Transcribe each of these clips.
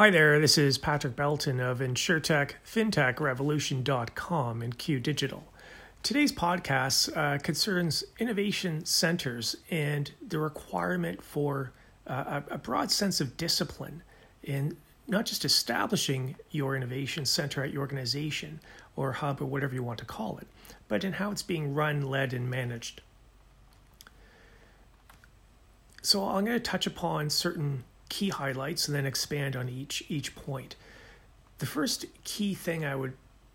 Hi there, this is Patrick Belton of InsurTechFinTechRevolution.com and Q Digital. Today's podcast concerns innovation centers and the requirement for a broad sense of discipline in not just establishing your innovation center at your organization or hub or whatever you want to call it, but in how it's being run, led, and managed. So I'm going to touch upon certain key highlights and then expand on each point. The first key thing I would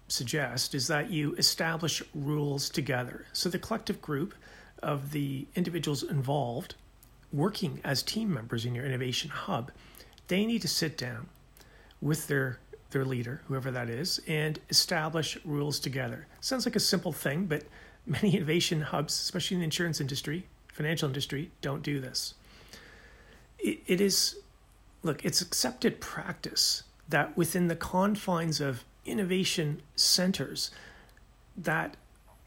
suggest is that you establish rules together. So the collective group of the individuals involved working as team members in your innovation hub, they need to sit down with their leader, whoever that is, and establish rules together. Sounds like a simple thing, but many innovation hubs, especially in the insurance industry, financial industry, don't do this. It's accepted practice that within the confines of innovation centers, that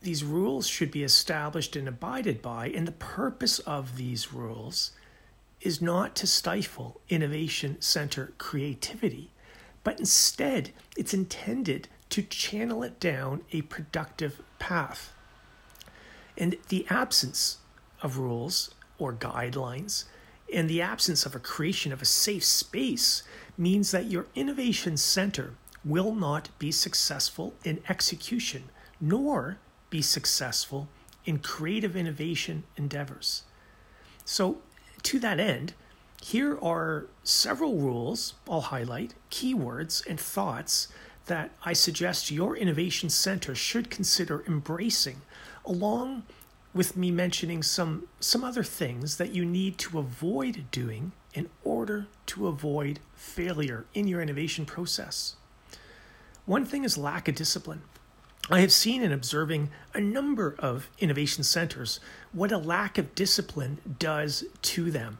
these rules should be established and abided by, and the purpose of these rules is not to stifle innovation center creativity, but instead it's intended to channel it down a productive path. And the absence of rules or guidelines and the absence of a creation of a safe space means that your innovation center will not be successful in execution, nor be successful in creative innovation endeavors. So to that end, here are several rules I'll highlight, keywords and thoughts that I suggest your innovation center should consider embracing, along with me mentioning some other things that you need to avoid doing in order to avoid failure in your innovation process. One thing is lack of discipline. I have seen in observing a number of innovation centers what a lack of discipline does to them.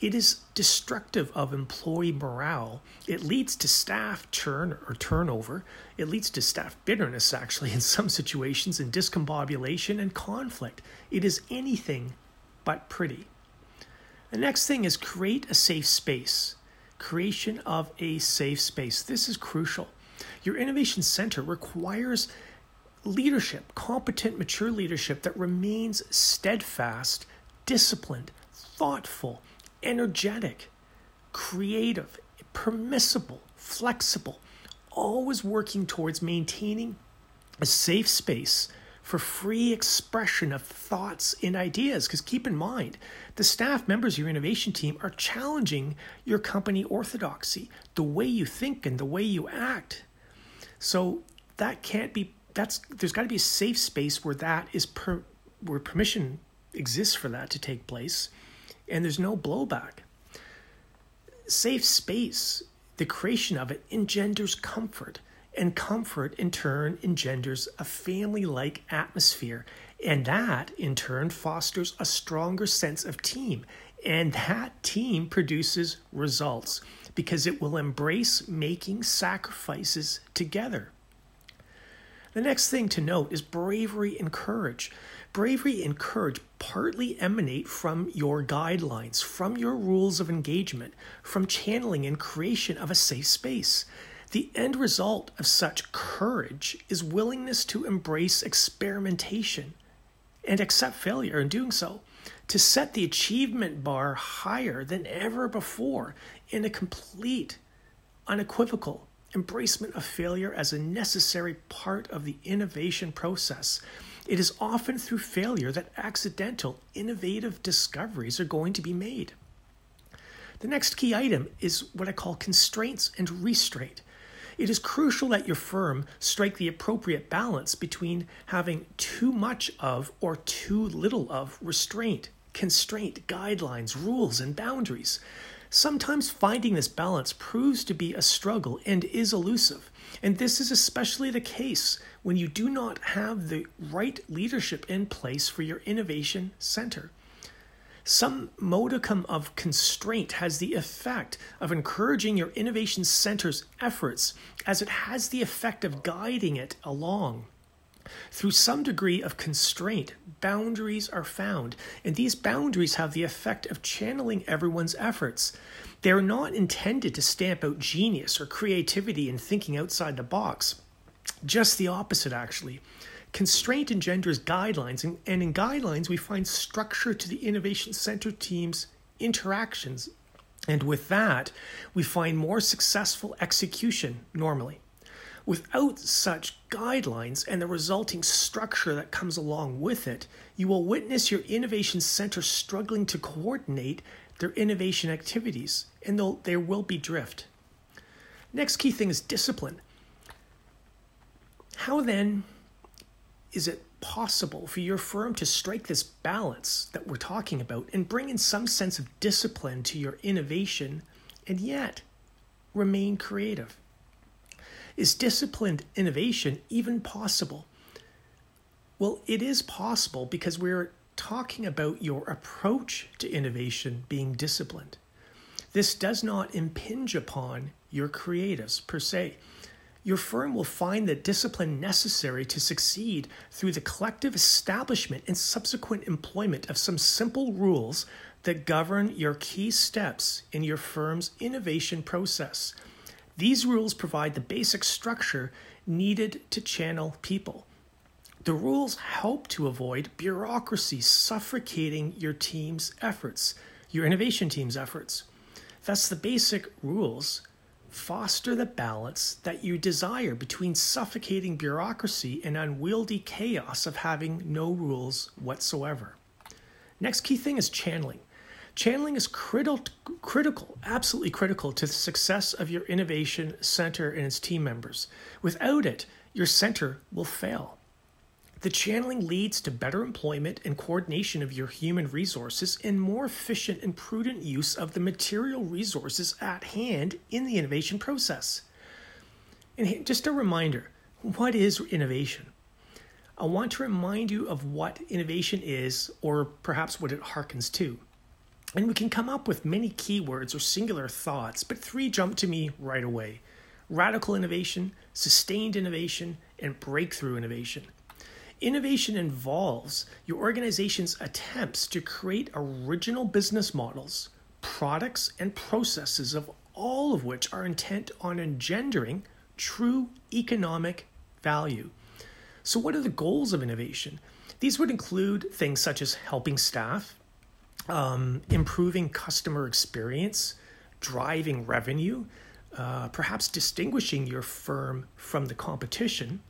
It is destructive of employee morale. It leads to staff churn or turnover. It leads to staff bitterness, actually, in some situations, and discombobulation and conflict. It is anything but pretty. The next thing is create a safe space. Creation of a safe space. This is crucial. Your innovation center requires leadership, competent, mature leadership that remains steadfast, disciplined, thoughtful, energetic, creative, permissible, flexible, always working towards maintaining a safe space for free expression of thoughts and ideas. Because keep in mind, the staff members of your innovation team are challenging your company orthodoxy, the way you think and the way you act. So there's got to be a safe space where where permission exists for that to take place, and there's no blowback. Safe space, the creation of it engenders comfort, and comfort in turn engenders a family-like atmosphere, and that in turn fosters a stronger sense of team, and that team produces results because it will embrace making sacrifices together. The next thing to note is bravery and courage. Bravery and courage partly emanate from your guidelines, from your rules of engagement, from channeling and creation of a safe space. The end result of such courage is willingness to embrace experimentation and accept failure in doing so, to set the achievement bar higher than ever before in a complete, unequivocal embracement of failure as a necessary part of the innovation process. It is often through failure that accidental, innovative discoveries are going to be made. The next key item is what I call constraints and restraint. It is crucial that your firm strike the appropriate balance between having too much of or too little of restraint, constraint, guidelines, rules, and boundaries. Sometimes finding this balance proves to be a struggle and is elusive. And this is especially the case when you do not have the right leadership in place for your innovation center. Some modicum of constraint has the effect of encouraging your innovation center's efforts as it has the effect of guiding it along. Through some degree of constraint, boundaries are found, and these boundaries have the effect of channeling everyone's efforts. They are not intended to stamp out genius or creativity in thinking outside the box. Just the opposite, actually. Constraint engenders guidelines, and in guidelines, we find structure to the innovation center team's interactions. And with that, we find more successful execution normally. Without such guidelines and the resulting structure that comes along with it, you will witness your innovation center struggling to coordinate their innovation activities, and there will be drift. Next key thing is discipline. How then is it possible for your firm to strike this balance that we're talking about and bring in some sense of discipline to your innovation and yet remain creative? Is disciplined innovation even possible? Well, it is possible because we're talking about your approach to innovation being disciplined. This does not impinge upon your creatives per se. Your firm will find the discipline necessary to succeed through the collective establishment and subsequent employment of some simple rules that govern your key steps in your firm's innovation process. These rules provide the basic structure needed to channel people. The rules help to avoid bureaucracy suffocating your team's efforts, your innovation team's efforts. Thus, the basic rules foster the balance that you desire between suffocating bureaucracy and unwieldy chaos of having no rules whatsoever. Next key thing is channeling. Channeling is critical, absolutely critical to the success of your innovation center and its team members. Without it, your center will fail. The channeling leads to better employment and coordination of your human resources and more efficient and prudent use of the material resources at hand in the innovation process. And just a reminder, what is innovation? I want to remind you of what innovation is, or perhaps what it harkens to. And we can come up with many keywords or singular thoughts, but three jump to me right away. Radical innovation, sustained innovation, and breakthrough innovation. Innovation involves your organization's attempts to create original business models, products, and processes, of all of which are intent on engendering true economic value. So what are the goals of innovation? These would include things such as helping staff, improving customer experience, driving revenue, perhaps distinguishing your firm from the competition,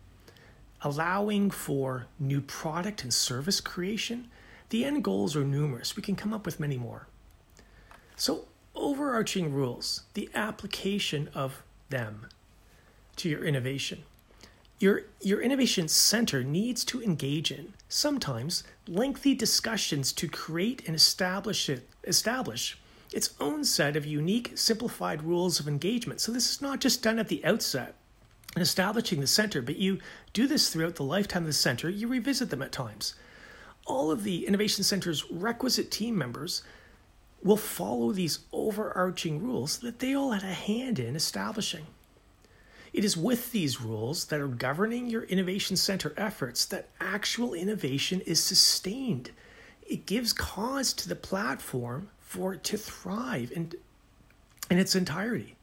allowing for new product and service creation. The end goals are numerous. We can come up with many more. So overarching rules, the application of them to your innovation. Your innovation center needs to engage in, sometimes, lengthy discussions to create and establish its own set of unique, simplified rules of engagement. So this is not just done at the outset in establishing the center, but you do this throughout the lifetime of the center. You revisit them at times. All of the innovation center's requisite team members will follow these overarching rules that they all had a hand in establishing. It is with these rules that are governing your innovation center efforts that actual innovation is sustained. It gives cause to the platform for it to thrive in its entirety.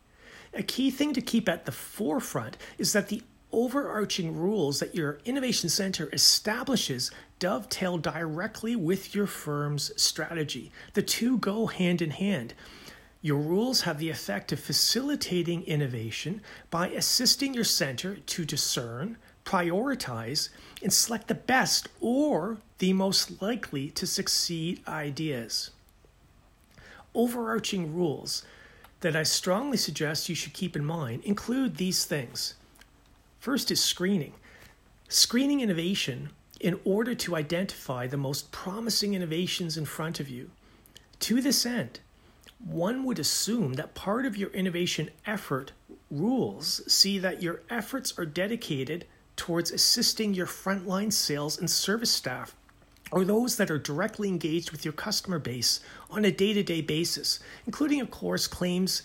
A key thing to keep at the forefront is that the overarching rules that your innovation center establishes dovetail directly with your firm's strategy. The two go hand in hand. Your rules have the effect of facilitating innovation by assisting your center to discern, prioritize, and select the best or the most likely to succeed ideas. Overarching rules that I strongly suggest you should keep in mind include these things. First is screening. Screening innovation in order to identify the most promising innovations in front of you. To this end, one would assume that part of your innovation effort rules see that your efforts are dedicated towards assisting your frontline sales and service staff, or those that are directly engaged with your customer base on a day-to-day basis, including, of course, claims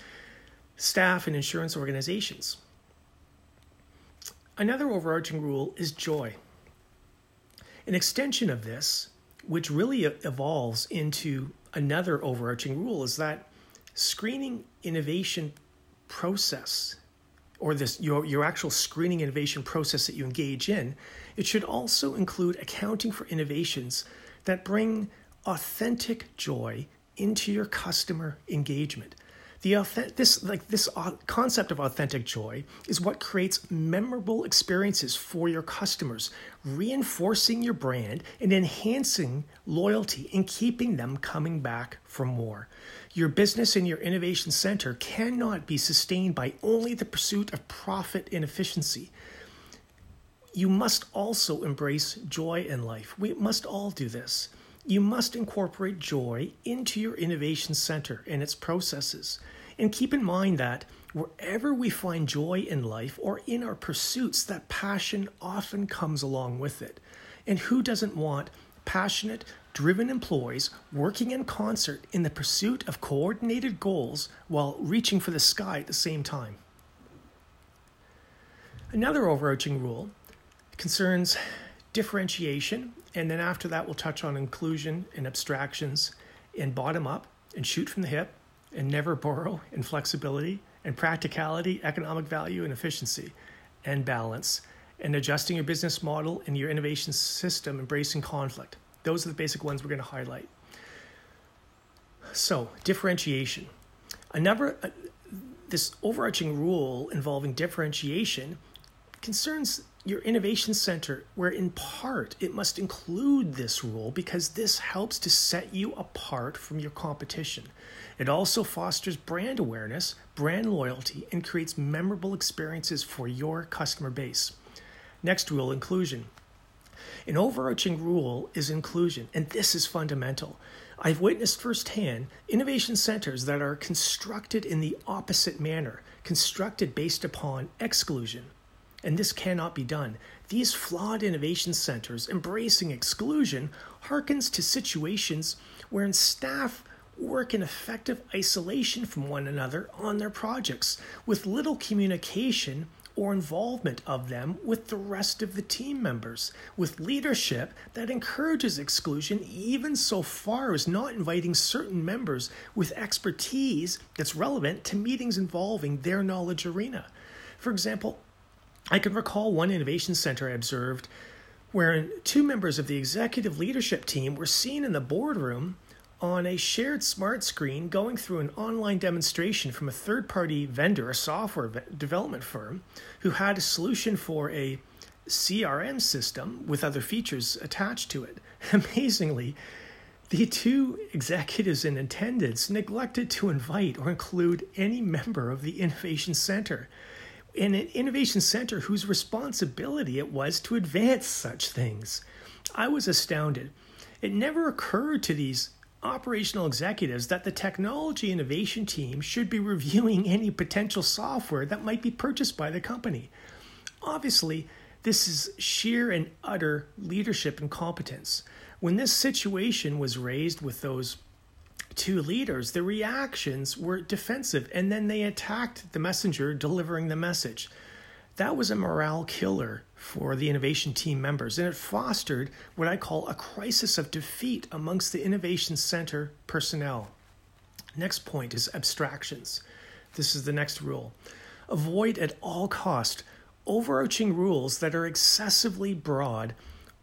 staff and insurance organizations. Another overarching rule is joy. An extension of this, which really evolves into another overarching rule, is that screening innovation process, or this your actual screening innovation process that you engage in, it should also include accounting for innovations that bring authentic joy into your customer engagement. This concept of authentic joy is what creates memorable experiences for your customers, reinforcing your brand and enhancing loyalty and keeping them coming back for more. Your business and your innovation center cannot be sustained by only the pursuit of profit and efficiency. You must also embrace joy in life. We must all do this. You must incorporate joy into your innovation center and its processes. And keep in mind that wherever we find joy in life or in our pursuits, that passion often comes along with it. And who doesn't want passionate, driven employees working in concert in the pursuit of coordinated goals while reaching for the sky at the same time? Another overarching rule concerns differentiation, and then after that we'll touch on inclusion and abstractions and bottom up and shoot from the hip and never borrow and flexibility and practicality, economic value and efficiency and balance and adjusting your business model and your innovation system, embracing conflict. Those are the basic ones we're going to highlight. So differentiation. This overarching rule involving differentiation concerns your innovation center, where in part it must include this rule because this helps to set you apart from your competition. It also fosters brand awareness, brand loyalty, and creates memorable experiences for your customer base. Next rule, inclusion. An overarching rule is inclusion, and this is fundamental. I've witnessed firsthand innovation centers that are constructed in the opposite manner, constructed based upon exclusion. And this cannot be done. These flawed innovation centers embracing exclusion harkens to situations wherein staff work in effective isolation from one another on their projects, with little communication or involvement of them with the rest of the team members, with leadership that encourages exclusion even so far as not inviting certain members with expertise that's relevant to meetings involving their knowledge arena. For example, I can recall one innovation center I observed wherein two members of the executive leadership team were seen in the boardroom on a shared smart screen going through an online demonstration from a third-party vendor, a software development firm, who had a solution for a CRM system with other features attached to it. Amazingly, the two executives in attendance neglected to invite or include any member of the innovation center. In an innovation center whose responsibility it was to advance such things. I was astounded. It never occurred to these operational executives that the technology innovation team should be reviewing any potential software that might be purchased by the company. Obviously, this is sheer and utter leadership incompetence. When this situation was raised with those two leaders, the reactions were defensive, and then they attacked the messenger delivering the message. That was a morale killer for the innovation team members, and it fostered what I call a crisis of defeat amongst the innovation center personnel. Next point is abstractions. This is the next rule. Avoid at all cost overarching rules that are excessively broad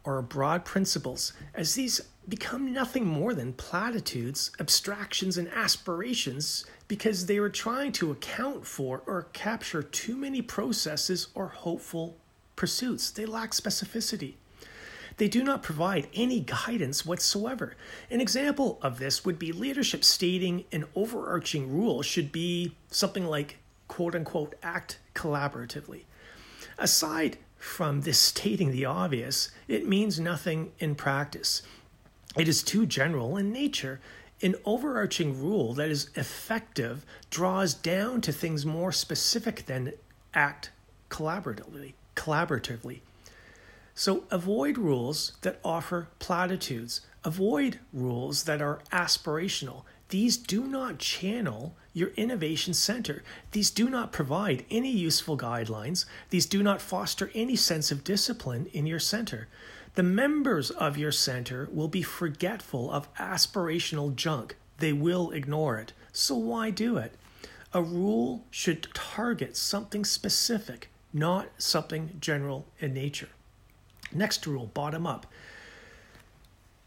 or broad principles, as these become nothing more than platitudes, abstractions, and aspirations because they were trying to account for or capture too many processes or hopeful pursuits. They lack specificity. They do not provide any guidance whatsoever. An example of this would be leadership stating an overarching rule should be something like, quote unquote, act collaboratively. Aside from this stating the obvious, it means nothing in practice. It is too general in nature. An overarching rule that is effective draws down to things more specific than act collaboratively. So avoid rules that offer platitudes. Avoid rules that are aspirational. These do not channel your innovation center. These do not provide any useful guidelines. These do not foster any sense of discipline in your center. The members of your center will be forgetful of aspirational junk. They will ignore it. So why do it? A rule should target something specific, not something general in nature. Next rule, bottom up.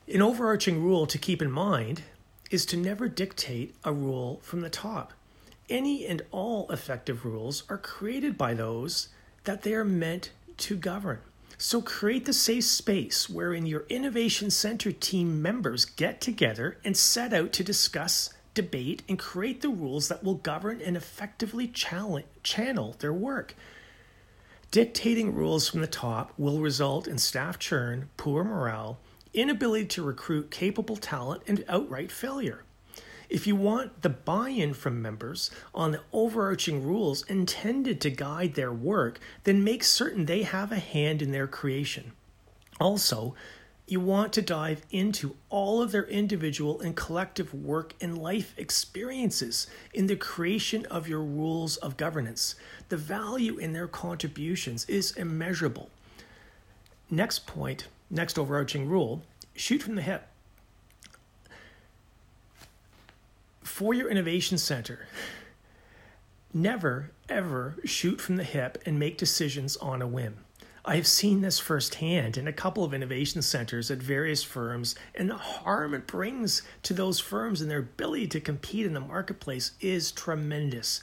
An overarching rule to keep in mind is to never dictate a rule from the top. Any and all effective rules are created by those that they are meant to govern. So create the safe space wherein your Innovation Center team members get together and set out to discuss, debate, and create the rules that will govern and effectively channel their work. Dictating rules from the top will result in staff churn, poor morale, inability to recruit capable talent, and outright failure. If you want the buy-in from members on the overarching rules intended to guide their work, then make certain they have a hand in their creation. Also, you want to dive into all of their individual and collective work and life experiences in the creation of your rules of governance. The value in their contributions is immeasurable. Next point, next overarching rule, shoot from the hip. For your Innovation Center, never, ever shoot from the hip and make decisions on a whim. I have seen this firsthand in a couple of innovation centers at various firms, and the harm it brings to those firms and their ability to compete in the marketplace is tremendous.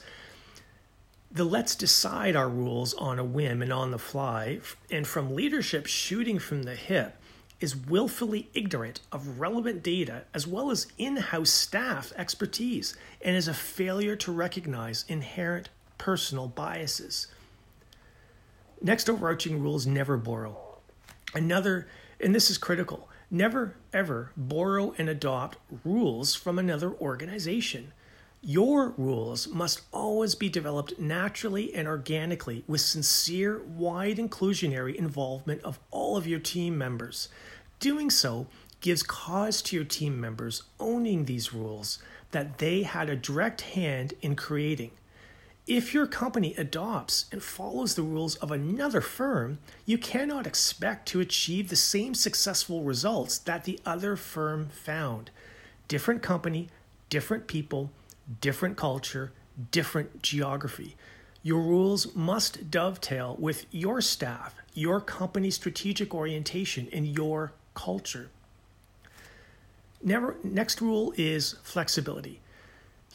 The let's decide our rules on a whim and on the fly, and from leadership shooting from the hip, is willfully ignorant of relevant data as well as in-house staff expertise, and is a failure to recognize inherent personal biases. Next overarching rule is never borrow. And this is critical, never ever borrow and adopt rules from another organization. Your rules must always be developed naturally and organically with sincere, wide inclusionary involvement of all of your team members. Doing so gives cause to your team members owning these rules that they had a direct hand in creating. If your company adopts and follows the rules of another firm, you cannot expect to achieve the same successful results that the other firm found. Different company, different people, different culture, different geography. Your rules must dovetail with your staff, your company's strategic orientation, and your culture. Next rule is flexibility.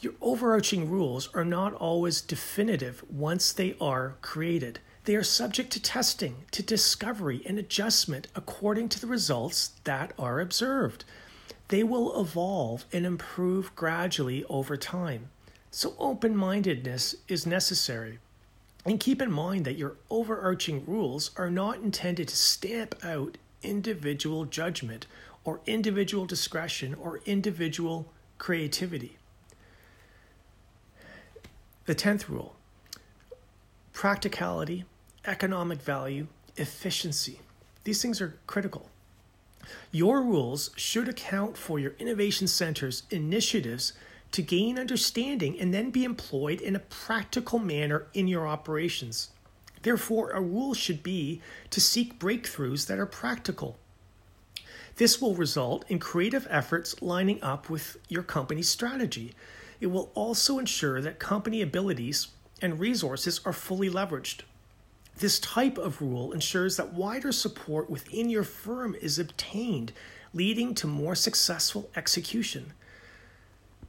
Your overarching rules are not always definitive once they are created. They are subject to testing, to discovery, and adjustment according to the results that are observed. They will evolve and improve gradually over time. So open-mindedness is necessary. And keep in mind that your overarching rules are not intended to stamp out individual judgment or individual discretion or individual creativity. The 10th rule, practicality, economic value, efficiency. These things are critical. Your rules should account for your Innovation Center's initiatives to gain understanding and then be employed in a practical manner in your operations. Therefore, a rule should be to seek breakthroughs that are practical. This will result in creative efforts lining up with your company's strategy. It will also ensure that company abilities and resources are fully leveraged. This type of rule ensures that wider support within your firm is obtained, leading to more successful execution.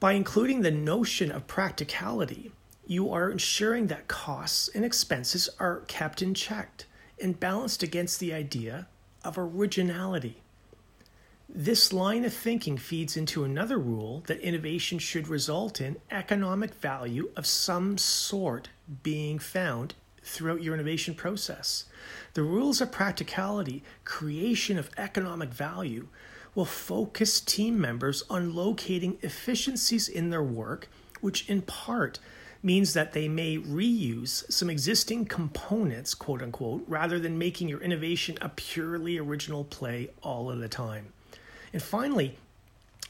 By including the notion of practicality, you are ensuring that costs and expenses are kept in check and balanced against the idea of originality. This line of thinking feeds into another rule that innovation should result in economic value of some sort being found throughout your innovation process. The rules of practicality, creation of economic value, will focus team members on locating efficiencies in their work, which in part means that they may reuse some existing components, quote unquote, rather than making your innovation a purely original play all of the time. And finally,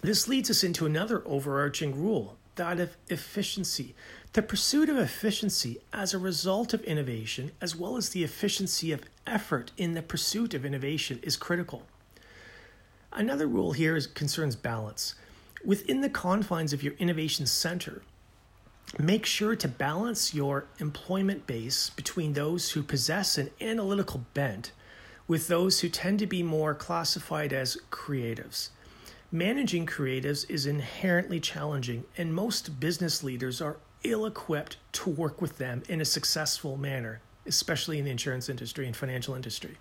this leads us into another overarching rule, that of efficiency. The pursuit of efficiency as a result of innovation, as well as the efficiency of effort in the pursuit of innovation, is critical. Another rule here concerns balance. Within the confines of your innovation center, make sure to balance your employment base between those who possess an analytical bent with those who tend to be more classified as creatives. Managing creatives is inherently challenging, and most business leaders are ill-equipped to work with them in a successful manner, especially in the insurance industry and financial industry.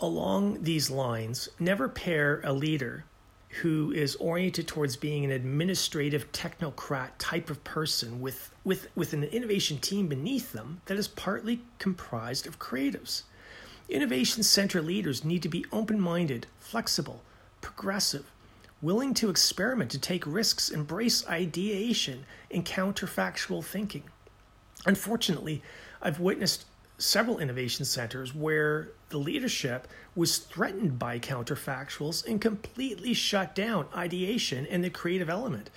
Along these lines, never pair a leader who is oriented towards being an administrative technocrat type of person with an innovation team beneath them that is partly comprised of creatives. Innovation center leaders need to be open-minded, flexible, progressive, willing to experiment, to take risks, embrace ideation, and counterfactual thinking. Unfortunately, I've witnessed several innovation centers where the leadership was threatened by counterfactuals and completely shut down ideation and the creative element.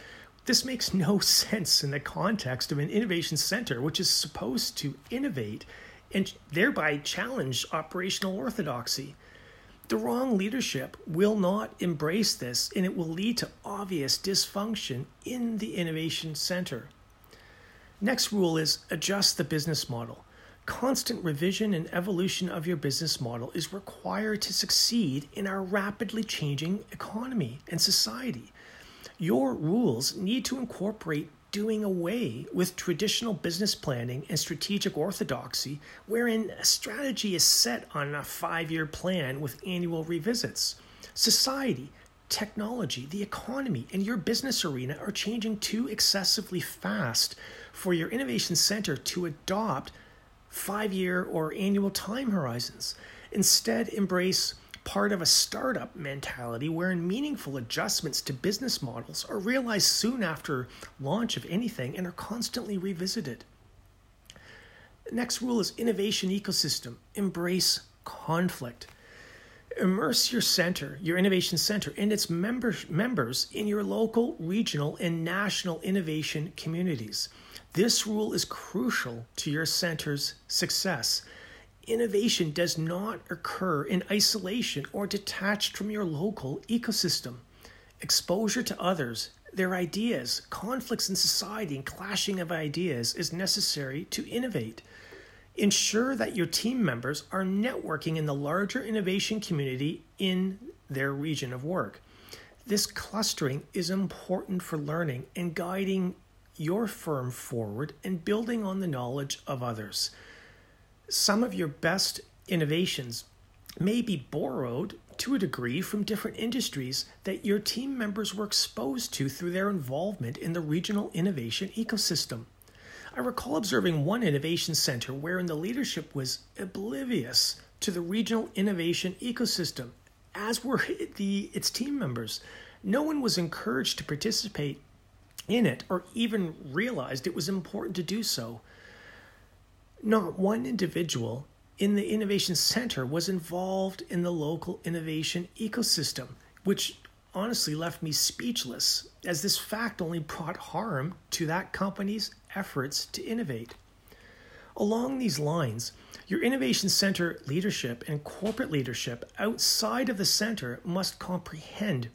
This makes no sense in the context of an innovation center, which is supposed to innovate and thereby challenge operational orthodoxy. The wrong leadership will not embrace this, and it will lead to obvious dysfunction in the innovation center. Next rule is adjust the business model. Constant revision and evolution of your business model is required to succeed in our rapidly changing economy and society. Your rules need to incorporate doing away with traditional business planning and strategic orthodoxy, wherein a strategy is set on a 5-year plan with annual revisits. Society, technology, the economy, and your business arena are changing too excessively fast for your innovation center to adopt 5-year or annual time horizons. Instead, embrace part of a startup mentality wherein meaningful adjustments to business models are realized soon after launch of anything and are constantly revisited. The next rule is innovation ecosystem. Embrace conflict. Immerse your center, your innovation center, and its members in your local, regional, and national innovation communities. This rule is crucial to your center's success. Innovation does not occur in isolation or detached from your local ecosystem. Exposure to others, their ideas, conflicts in society, and clashing of ideas is necessary to innovate. Ensure that your team members are networking in the larger innovation community in their region of work. This clustering is important for learning and guiding your firm forward and building on the knowledge of others. Some of your best innovations may be borrowed to a degree from different industries that your team members were exposed to through their involvement in the regional innovation ecosystem. I recall observing one innovation center wherein the leadership was oblivious to the regional innovation ecosystem, as were its team members. No one was encouraged to participate in it or even realized it was important to do so. Not one individual in the innovation center was involved in the local innovation ecosystem, which honestly left me speechless, as this fact only brought harm to that company's efforts to innovate. Along these lines, your innovation center leadership and corporate leadership outside of the center must comprehend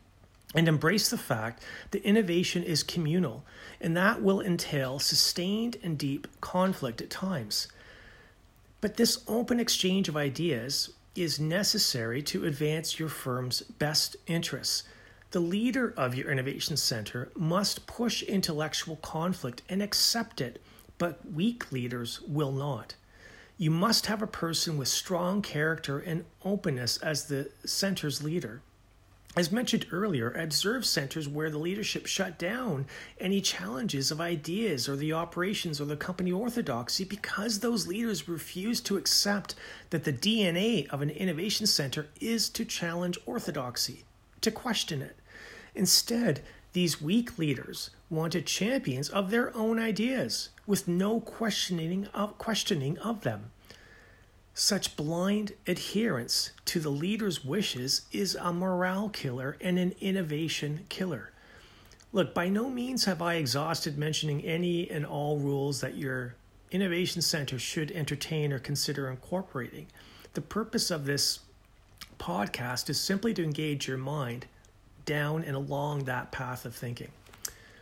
and embrace the fact that innovation is communal, and that will entail sustained and deep conflict at times. But this open exchange of ideas is necessary to advance your firm's best interests. The leader of your innovation center must push intellectual conflict and accept it, but weak leaders will not. You must have a person with strong character and openness as the center's leader. As mentioned earlier, I observe centers where the leadership shut down any challenges of ideas or the operations or the company orthodoxy because those leaders refuse to accept that the DNA of an innovation center is to challenge orthodoxy, to question it. Instead, these weak leaders wanted champions of their own ideas with no questioning of them. Such blind adherence to the leader's wishes is a morale killer and an innovation killer. Look, by no means have I exhausted mentioning any and all rules that your innovation center should entertain or consider incorporating. The purpose of this podcast is simply to engage your mind down and along that path of thinking.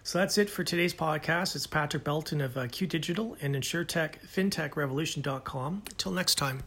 So that's it for today's podcast. It's Patrick Belton of Q Digital and InsurTechFinTechRevolution.com. Until next time.